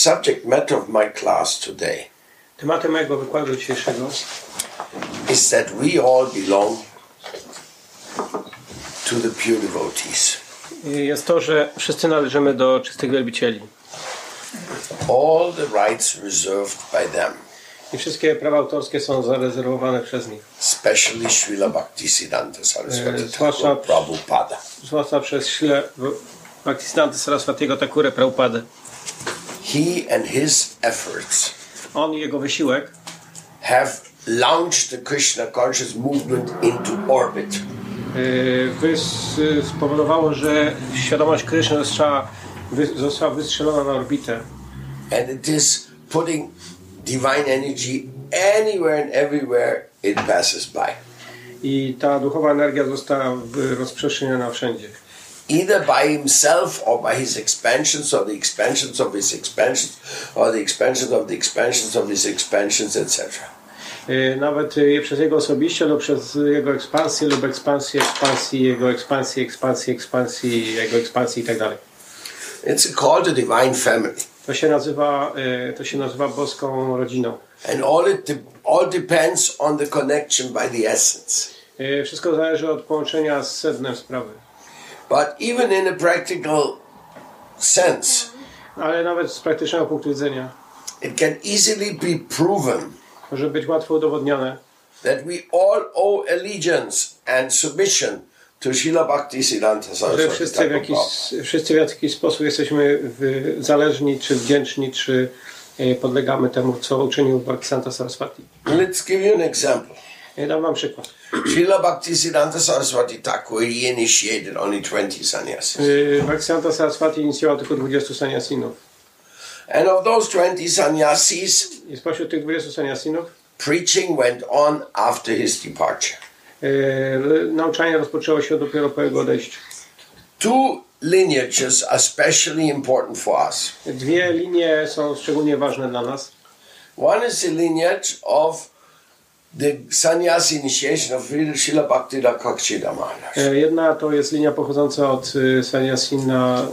subject matter of my class today tematem mojego wykładu dzisiejszego is that we all belong to the pure devotees. Jest to, że wszyscy należymy do czystych wielbicieli. All the rights reserved by them. I wszystkie prawa autorskie są zarezerwowane przez nich. Especially Śrila Bhaktisiddhanta Sarasvati Thakura Prabhupada. Zwłaszcza przez Śrila Bhaktisiddhanta Sarasvatiego Thakura Prabhupada. He and his efforts. On i jego wysiłek have launched the Krishna Conscious movement into orbit. Spowodowało, że świadomość Kryszny została wystrzelona na orbitę. And it is putting divine energy anywhere and everywhere it passes by. I ta duchowa energia została rozprzestrzeniona wszędzie. Either by himself or by his expansions or the expansions of his expansions or the expansions of the expansions of his expansions, etc. Nawet przez jego osobiście lub przez jego ekspansję lub ekspansję, jego ekspansji, jego ekspansji itd. It's called the divine family. To się nazywa boską rodziną. And all depends on the connection by the essence. Wszystko zależy od połączenia z sednem sprawy. But even in a practical sense, ale nawet z praktycznego punktu widzenia, it can easily be proven. Może być łatwo udowodnione, that we all owe allegiance and submission to Śrīla Bhaktisiddhanta Sarasvati. Wszyscy w jakiś sposób jesteśmy zależni, czy wdzięczni, czy podlegamy temu, co uczynił Bhaktisiddhanta Sarasvati. Let's give you an example. Dam wam przykład. Śrīla Bhaktisiddhanta Sarasvati Thakura initiated only 20 sannyasis. Bhaktisiddhanta Sarasvati inicjował tylko 20 sannyasinów. And of those 20 sannyasis, preaching went on after his departure. Nauczanie rozpoczęło się dopiero po jego odejściu. Two lineages are especially important for us. Dwie linie są szczególnie ważne dla nas. One is the lineage of the sannyas initiation of Śrīla Bhakti Lakṣaṇ Śrīla Mahārāja. Jedna to jest linia pochodząca od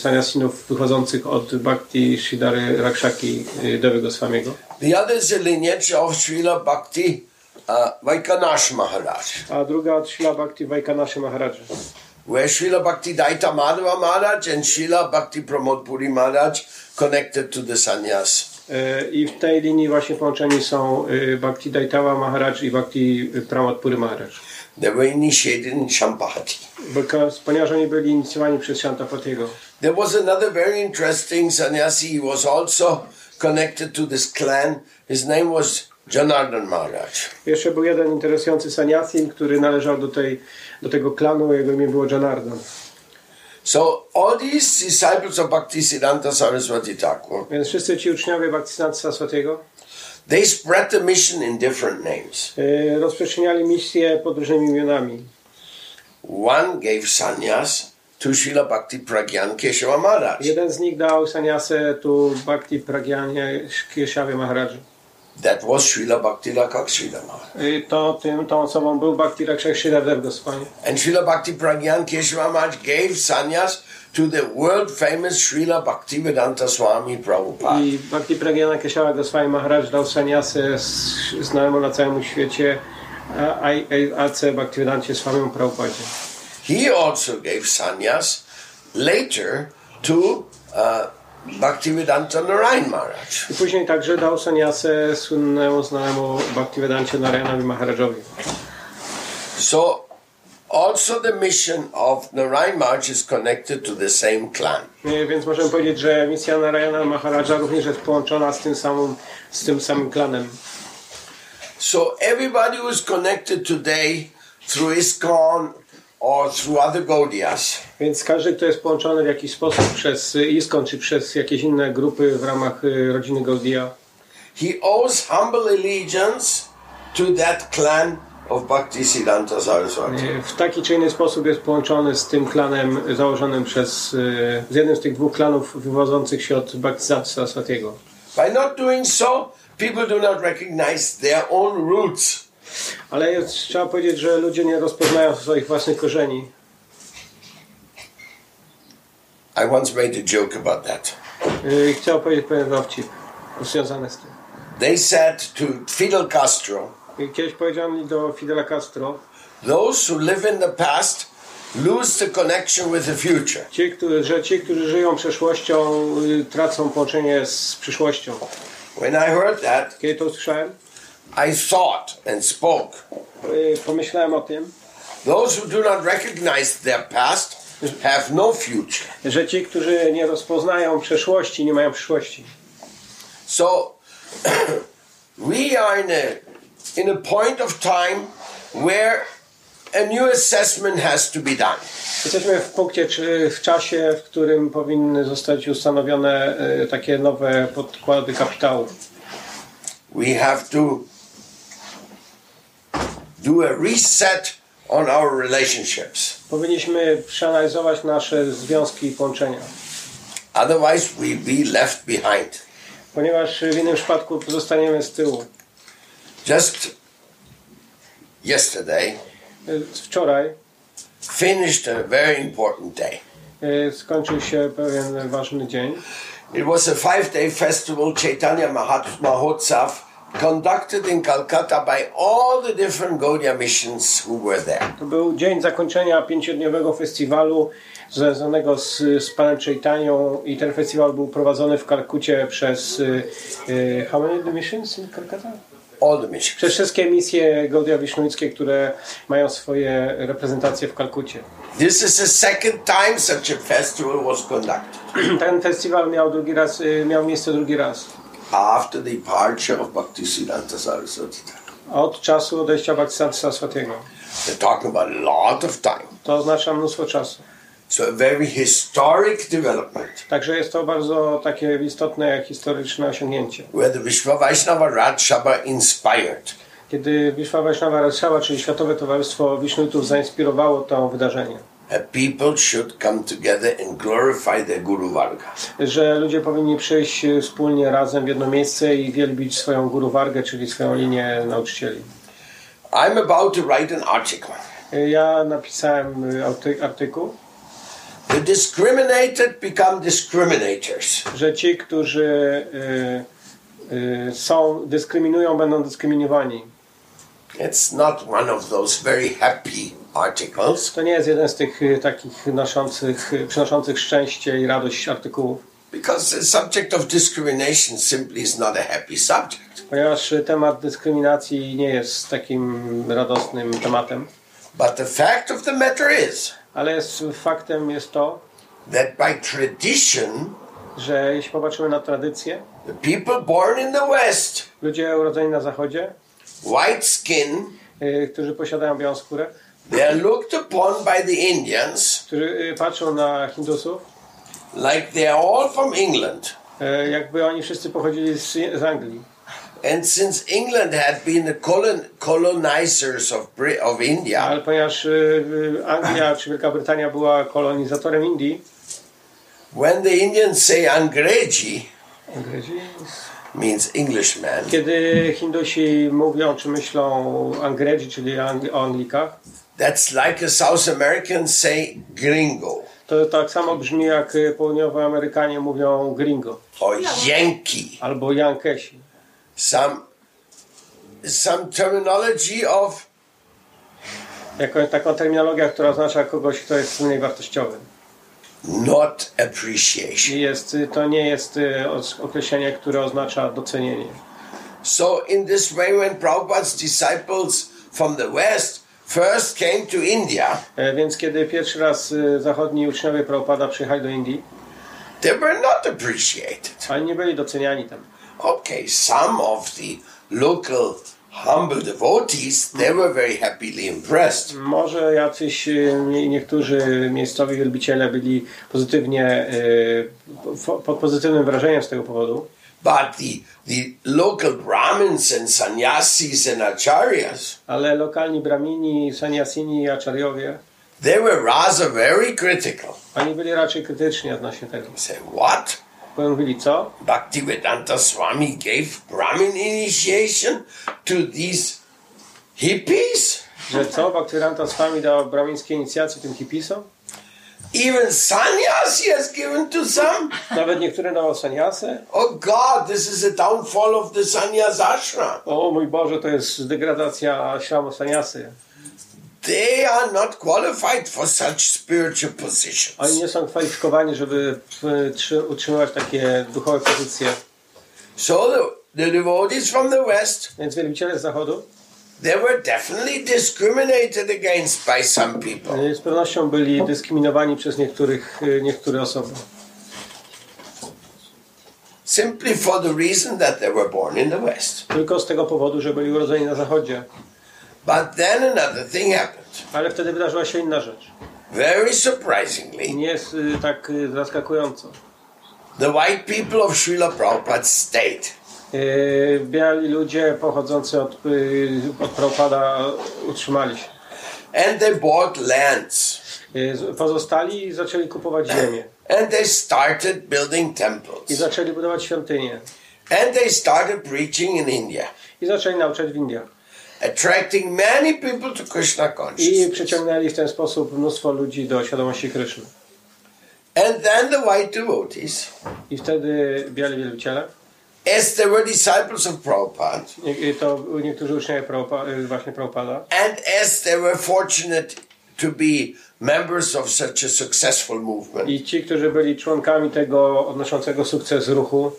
sannyasinów wychodzących od Bhakti Śridhary Rakshaki Devego Swamiego. The other is the lineage of Śrīla Bhakti Vaikaṇāsha Mahārāja. A druga od Śrīla Bhakti Vaikaṇāsha Mahārāja. Where Śrīla Bhakti Daitawa Maharaj and Śrīla Bhakti Pramoda Purī Mahārāja connected to the sannyas. I w tej linii właśnie połączeni są Bhakti Daitawa Maharaj i Bhakti Pramoda Purī Mahārāja. They were initiated in Champahati. Ponieważ oni byli inicjowani przez Champahatiego. There was another very interesting sannyasi. He was also connected to this clan. His name was Janārdana Mahārāja. Jeszcze był jeden interesujący sannyasin, który należał do tego klanu. Jego imię było Janardan. So all these disciples of Bhaktisiddhanta Sarasvati Thakura, więc wszyscy ci uczniowie Bhaktisiddhanta Sarasvatiego, they spread the mission in different names. Rozprzestrzeniali misję pod różnymi imionami. One gave sannyas to Śrīla Bhakti Prajñāna Keśava Mahārāja. Jeden z nich dał sannyasę tu Bhakti Prajñānie Keśavie Mahārāja. That was Śrīla Bhakti Lakṣaṇ Śrīla Mahārāja. Tą osobą był Bhakti Lakṣaṇ Śrīla Devego Swami. And Śrīla Bhakti Prajñāna Keśava Mahārāja gave sannyas to the world famous Śrīla Bhaktivedānta Swāmī Prabhupāda. I Bhakti Prajñāna Keśava Goswami Mahārāja dał sannyasę znanemu na całym świecie ISKCON Bhaktivedancie Swāmī Prabhupādzie. He also gave sannyas later to Bhaktivedanta Narayan Maharaj. I później także dał sannyasę słynnemu, znanemu Bhaktivedancie Narayanowi Maharajowi. So also the mission of Narayan Maharaj is connected to the same clan. Więc możemy powiedzieć, że misja Narayana Maharaja również jest połączona z tym samym klanem. So everybody who is connected today through ISKCON or through other Gaudiyas. Więc każdy, kto jest połączony w jakiś sposób przez ISKCON czy przez jakieś inne grupy w ramach rodziny Gaudiya, he owes humble allegiance to that clan of Bhaktisiddhanta Sarasvati. W taki czy inny sposób jest połączony z tym klanem założonym z jednym z tych dwóch klanów wywodzących się od Bhaktisiddhanta Sarasvatiego. By not doing so, people do not recognize their own roots. Ale trzeba powiedzieć, że ludzie nie rozpoznają swoich własnych korzeni. I once made a joke about that. Chciał powiedzieć pewien dowcip związany z tym. They said to Fidel Castro, kiedyś powiedziano do Fidela Castro, those who live in the past lose the connection with the future. Ci, którzy żyją przeszłością, tracą połączenie z przyszłością. When I heard that, kiedy to usłyszałem, I thought and spoke. Pomyślałem o tym. Those who do not recognize their past have no future. Że ci, którzy nie rozpoznają przeszłości, nie mają przyszłości. So we are in a point of time where a new assessment has to be done. Jesteśmy w punkcie, czy w czasie, w którym powinny zostać ustanowione takie nowe podkłady kapitału. We have to do a reset on our relationships. Powinniśmy przeanalizować nasze związki i połączenia. Otherwise we'll be left behind. Ponieważ w innym przypadku pozostaniemy z tyłu. Just yesterday, wczoraj, finished a very important day. Skończył się pewien ważny dzień. It was a 5-day festival Chaitanya Mahotsav conducted in Calcutta by all the different Gaudiya missions who were there. To był dzień zakończenia pięciodniowego festiwalu związanego z panem Chaitanią i ten festiwal był prowadzony w Kalkucie przez how many the missions in Calcutta? All the missions. Przez wszystkie misje Gaudiya Wisznuickie, które mają swoje reprezentacje w Kalkucie. This is the second time such a festival was conducted. Ten festiwal miał miejsce drugi raz. After the departure of Bhaktisiddhanta Sarasvati Thakura. Od czasu odejścia Bhaktisiddhanta Saraswatiego. They're talking about a lot of time. To oznacza mnóstwo czasu. So a very historic development. Także jest to bardzo takie istotne, historyczne osiągnięcie. Where the Vishwa Vaisnava Radsaba inspired. Kiedy Vishwa Vaisnava Radsaba, czyli Światowe Towarzystwo Wisznuitów, zainspirowało to wydarzenie. People should come together and glorify their Guru Varga. Że ludzie powinni przyjść wspólnie razem w jedno miejsce i wielbić swoją Guru Vargę, czyli swoją linię nauczycieli. I'm about to write an article. Ja napisałem artykuł. The discriminated become discriminators. Że ci, którzy dyskryminują, będą dyskryminowani. It's not one of those very happy articles. To nie jest jeden z tych takich przynoszących szczęście i radość artykułów. Because the subject of discrimination simply is not a happy subject. Ponieważ temat dyskryminacji nie jest takim radosnym tematem. But the fact of the matter is. Ale faktem jest to, that by tradition, że jeśli popatrzymy na tradycję, the people born in the West, ludzie urodzeni na Zachodzie, white skin, którzy posiadają białą skórę, they are looked upon by the Indians, którzy patrzą na Hindusów, like they are all from England, jakby oni wszyscy pochodzili z Anglii. And since England had been the colonizers of India, ale ponieważ Anglia czy Wielka Brytania była kolonizatorem Indii, when the Indians say Angreji, means Englishman. Kiedy Hindusi mówią czy myślą Angreji, czyli o Anglikach, that's like a South American say gringo. To tak samo brzmi jak południowe Amerykanie mówią gringo. O Yankee. Albo Jankesi. Some terminology of taką terminologię, która oznacza kogoś, kto jest mniej wartościowy. Not appreciation. To nie jest określenie, które oznacza docenienie. So in this way, when Prabhupada's disciples from the West first came to India, więc kiedy pierwszy raz zachodni uczniowie Prabhupada przyjechali do Indii, they were not appreciated. Oni nie byli doceniani tam. Okay, some of the local humble devotees, they were very happily impressed. Może jacyś niektórzy miejscowi wielbiciele byli pod pozytywnym wrażeniem z tego powodu. But the local brahmins and sannyasis and acharyas, ale lokalni brahmini, sannyasini i acharyowie, they were rather very critical. Oni byli raczej krytyczni odnośnie tego. Say what? Mówili, co? Bhaktivedanta Swāmī gave Brahmin initiation to these hippies? Że co? Bhaktivedanta Swami dał brahmińskie inicjacje tym hippisom? Even sannyasi has given to some. Nawet niektóre dało sannyasy. Oh God, this is a downfall of the sannyas ashram. O mój Boże, to jest degradacja ashramu sannyasy. They are not qualified for such spiritual positions. Oni nie są kwalifikowani, żeby utrzymywać takie duchowe pozycje. So the devotees from the West. Więc wielbiciele z Zachodu. They were definitely discriminated against by some people. Z pewnością byli dyskryminowani przez niektóre osoby. Simply for the reason that they were born in the West. Tylko z tego powodu, że byli urodzeni na Zachodzie. But then another thing happened. Ale wtedy wydarzyła się inna rzecz. Very surprisingly. Nie jest tak zaskakująco. The white people of Śrīla Prabhupada stayed. Biali ludzie pochodzący od Prabhupada utrzymali się. And they bought lands. Pozostali zaczęli kupować ziemię. And they started building temples. I zaczęli budować świątynie. And they started preaching in India. I zaczęli nauczać w Indiach. Attracting many people to Krishna Consciousness. I przyciągnęli w ten sposób mnóstwo ludzi do świadomości Kryszny. And then the white devotees. I wtedy biali wielbiciele. As they were disciples of Prabhupada. To niektórzy uczniowie właśnie Prabhupada. And as they were fortunate to be members of such a successful movement. I ci, którzy byli członkami tego odnoszącego sukces ruchu,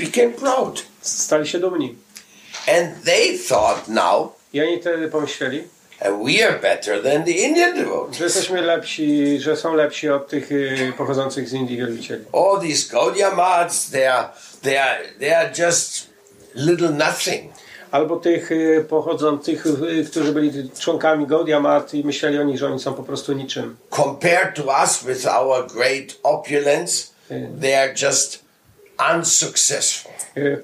became proud. Stali się dumni. And they thought now. I oni wtedy pomyśleli. We are better than the Indian devotees. Że jesteśmy lepsi, że są lepsi od tych pochodzących z Indii wielbicieli. All these Gaudiya Maths, they are just little nothing. Albo tych pochodzących, którzy byli członkami Gaudiya Math i myśleli o nich, że oni są po prostu niczym. Compared to us with our great opulence, they are just unsuccessful.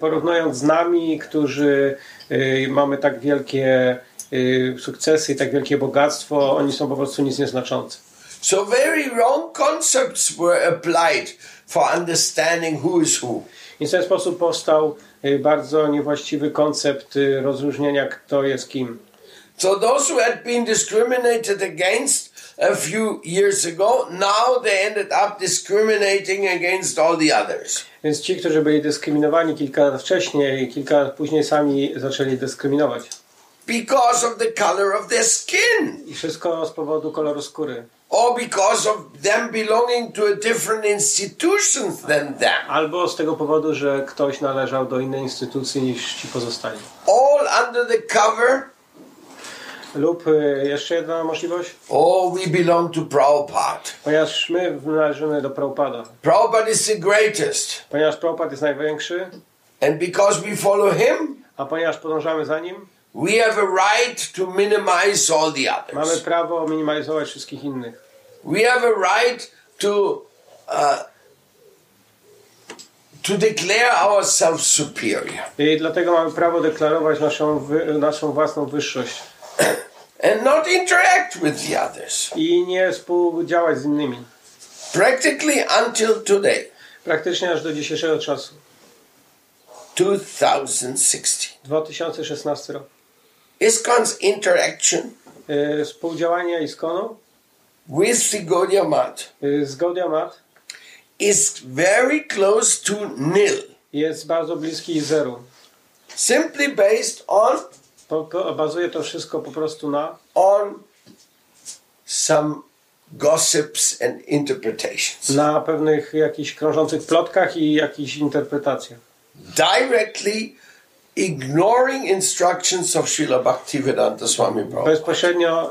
Porównując z nami, którzy mamy tak wielkie sukcesy i tak wielkie bogactwo, oni są po prostu nic nieznaczący. So very wrong concepts were applied for understanding who is who. I w ten sposób powstał bardzo niewłaściwy koncept rozróżnienia, kto jest kim. So those who had been discriminated against a few years ago, now they ended up discriminating against all the others. Więc ci, którzy byli dyskryminowani kilka lat wcześniej, kilka lat później sami zaczęli dyskryminować. Because of the color of their skin. I wszystko z powodu koloru skóry. Or because of them belonging to a different institution than them. Albo z tego powodu, że ktoś należał do innej instytucji niż ci pozostali. All under the cover. Lub jeszcze jedna możliwość. Oh, we belong to Prabhupada. Ponieważ my należymy do Prabhupada. Prabhupada is the greatest. Ponieważ Prabhupada jest największy. And because we follow him. A ponieważ podążamy za nim. We have a right to minimize all the others. Mamy prawo minimalizować wszystkich innych. We have a right to declare ourselves superior. I dlatego mamy prawo deklarować naszą własną wyższość. And not interact with the others. I nie współdziałać z innymi. Practically until today. Praktycznie aż do dzisiejszego czasu. 2016 rok. ISKCON's interaction współdziałanie ISKCONu with the Gaudiya Math z Gaudiya Math is very close to nil. Jest bardzo bliski zeru. Simply based on bazuje to wszystko po prostu na on some gossips and interpretations. Na pewnych jakichś krążących plotkach i jakichś interpretacjach. Directly ignoring instructions of Śrīla Bhaktivedānta Swāmī Prabhupāda. Bezpośrednio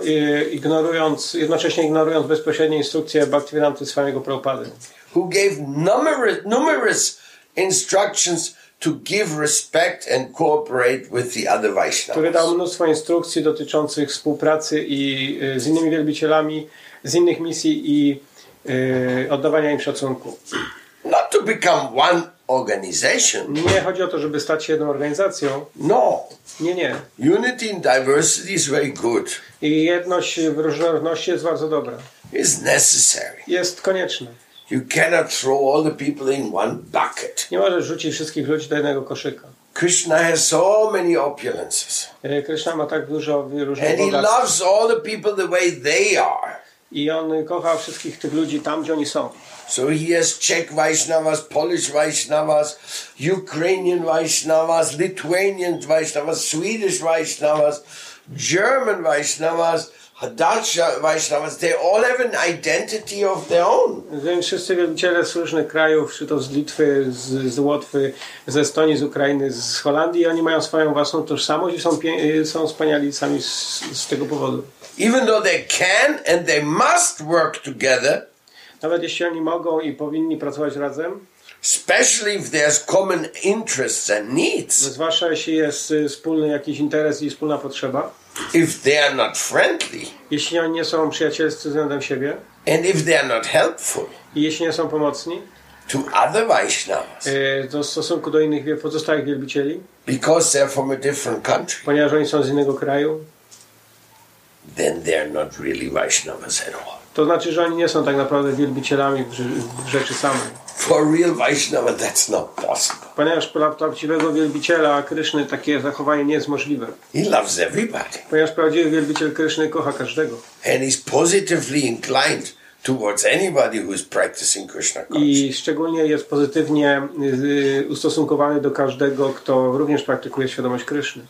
jednocześnie ignorując bezpośrednie instrukcje Bhaktivedanty Swamiego Prabhupady. Who gave numerous instructions to give respect and cooperate with the other Vaishnavas. Który dał mnóstwo instrukcji dotyczących współpracy i z innymi wielbicielami, z innych misji i oddawania im szacunku. Not to become one organization. Nie chodzi o to, żeby stać się jedną organizacją. No. Nie. Unity in diversity is very good. I jedność w różnorodności jest bardzo dobra. Is necessary. Jest konieczne. You cannot throw all the people in one bucket. Nie możesz rzucić wszystkich ludzi do jednego koszyka. Krishna has so many opulences. Krishna ma tak dużo różnych bogactw. And he loves all the people the way they are. I on kochał wszystkich tych ludzi tam, gdzie oni są. So he has Czech Vaishnavas, Polish Vaishnavas, Ukrainian Vaishnavas, Lithuanian Vaishnavas, Swedish Vaishnavas, German Vaishnavas, Dutch Vaishnavas. They all have an identity of their own. Więc wszyscy wielbiciele z różnych krajów, czy to z Litwy, z Łotwy, z Estonii, z Ukrainy, z Holandii, oni mają swoją własną tożsamość i są wspaniali sami z tego powodu. Even though they can and they must work together, nawet jeśli oni mogą i powinni pracować razem, especially if there's common interests and needs, zwłaszcza jeśli jest wspólny jakiś interes i wspólna potrzeba, if they are not friendly, jeśli oni nie są przyjacielscy względem siebie, and if they are not helpful, i jeśli nie są pomocni, to other Vaishnavas, w stosunku do innych pozostałych wielbicieli, because they're from a different country, ponieważ oni są z innego kraju, then they're not really Vaishnavas at all. To znaczy, że oni nie są tak naprawdę wielbicielami w rzeczy samej. For real Vaishnava, that's not possible. Ponieważ dla prawdziwego wielbiciela Kryszny takie zachowanie nie jest możliwe. He loves everybody. Ponieważ prawdziwy wielbiciel Kryszny kocha każdego. And he's positively inclined towards anybody who is practicing Krishna consciousness. I szczególnie jest pozytywnie ustosunkowany do każdego, kto również praktykuje świadomość Kryszny.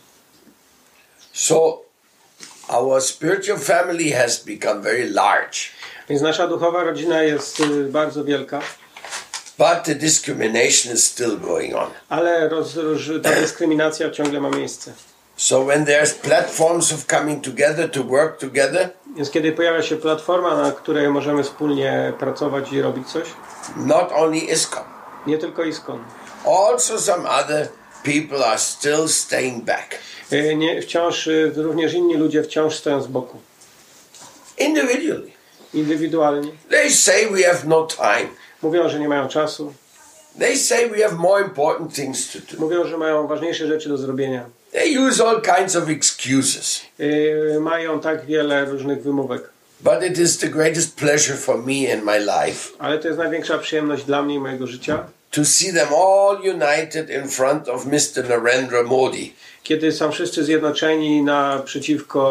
So our spiritual family has become very large. Więc nasza duchowa rodzina jest bardzo wielka. But the discrimination is still going on. Ale ta dyskryminacja ciągle ma miejsce. So when there's platforms of coming together to work together, więc kiedy pojawia się platforma, na której możemy wspólnie pracować i robić coś, not only ISKCON, nie tylko ISKCON, also some other people are still staying back. Również inni ludzie wciąż stoją z boku. Indywidualnie. They say we have no time. Mówią, że nie mają czasu. They say we have more important things to do. Mówią, że mają ważniejsze rzeczy do zrobienia. They use all kinds of excuses. Mają tak wiele różnych wymówek. But it is the greatest pleasure for me and my life. Ale to jest największa przyjemność dla mnie i mojego życia. To see them all united in front of Mr. Narendra Modi. Kiedy są wszyscy zjednoczeni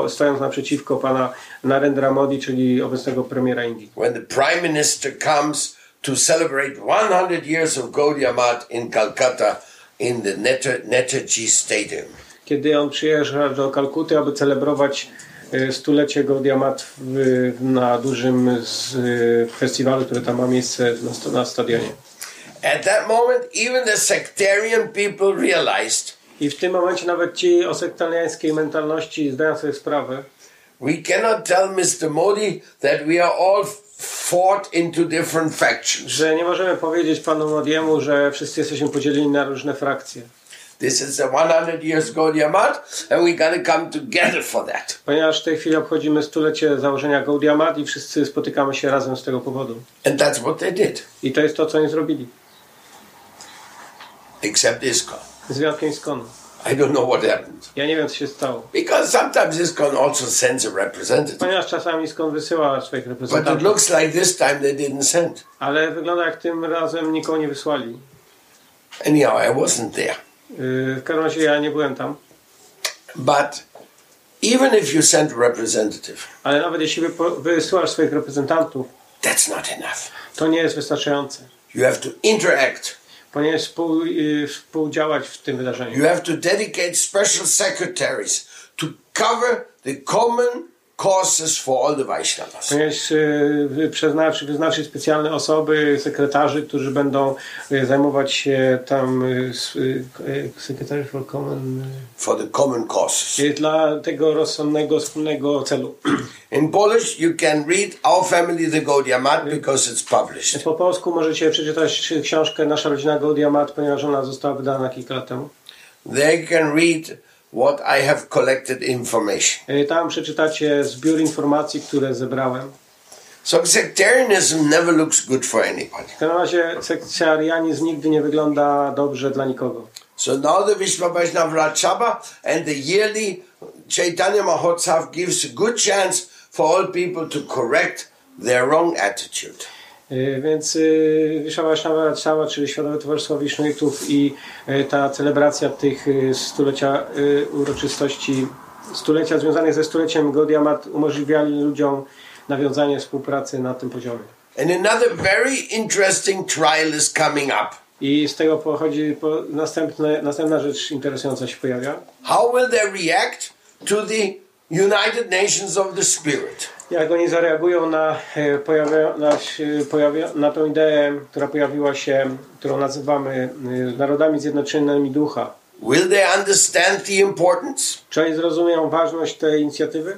stojąc naprzeciwko pana Narendra Modi, czyli obecnego premiera Indii. When the prime minister comes to celebrate 100 years of Gaudiya Math in Calcutta in the Netaji Stadium. Kiedy on przyjeżdża do Kalkuty, aby celebrować stulecie Gaudiya Math na dużym festiwalu, który tam ma miejsce na stadionie. At that moment even the sectarian people realized. I w tym momencie nawet ci o sektariańskiej mentalności zdają sobie sprawę. We cannot tell Mr. Modi that we are all fought into different factions. Że nie możemy powiedzieć panu Modiemu, że wszyscy jesteśmy podzieleni na różne frakcje. This is the 100 years Gaudiya Math and we gotta come together for that. Ponieważ w tej chwili obchodzimy stulecie założenia Gaudiya Math i wszyscy spotykamy się razem z tego powodu. And that's what they did. I to jest to, co oni zrobili. Except ISKCON. Z wyjątkiem ISKCON. I don't know what happened. Ja nie wiem, co się stało. Because sometimes ISKCON also sends a representative. Ponieważ czasami ISKCON wysyła swoich reprezentantów. But it looks like this time they didn't send. Ale wygląda, jak tym razem nikogo nie wysłali. Anyhow, I wasn't there. W każdym razie ja nie byłem tam. But even if you send a representative. Ale nawet jeśli wysyłasz swoich reprezentantów. That's not enough. To nie jest wystarczające. You have to interact. Ponieważ współdziałać w tym wydarzeniu. You have to dedicate special secretaries to cover the common causes for all the Vaishnavas. Ponieważ wyznaczyć specjalne osoby, sekretarzy, którzy będą zajmować się tam secretary for the common causes. Dla tego rozsądnego wspólnego celu. In Polish you can read Our Family the Gaudiya Math because it's published. Po polsku możecie przeczytać książkę Nasza rodzina Gaudiya Math, ponieważ ona została wydana kilka lat temu. They can read what I have collected information. Tam przeczytacie zbiór informacji, które zebrałem. So sectarianism never looks good for anybody. W każdym razie sekcjarianizm nigdy nie wygląda dobrze dla nikogo. So now the Vishwa Vaisnava Radsaba and the yearly Chaitanya Mahotsav gives a good chance for all people to correct their wrong attitude. Więc Vishwa Vaisnava Radsaba, czyli Światowe Towarzystwo Wisznuitów i ta celebracja tych uroczystości stulecia związanych ze stuleciem Gaudiya Math umożliwiali ludziom nawiązanie współpracy na tym poziomie. And another very interesting trial is coming up. I z tego pochodzi następna rzecz interesująca się pojawia. How will they react to the United Nations of the Spirit? Jak oni zareagują na tą ideę, która pojawiła się, którą nazywamy Narodami Zjednoczonymi Ducha? Will they understand the importance? Czy oni zrozumieją ważność tej inicjatywy?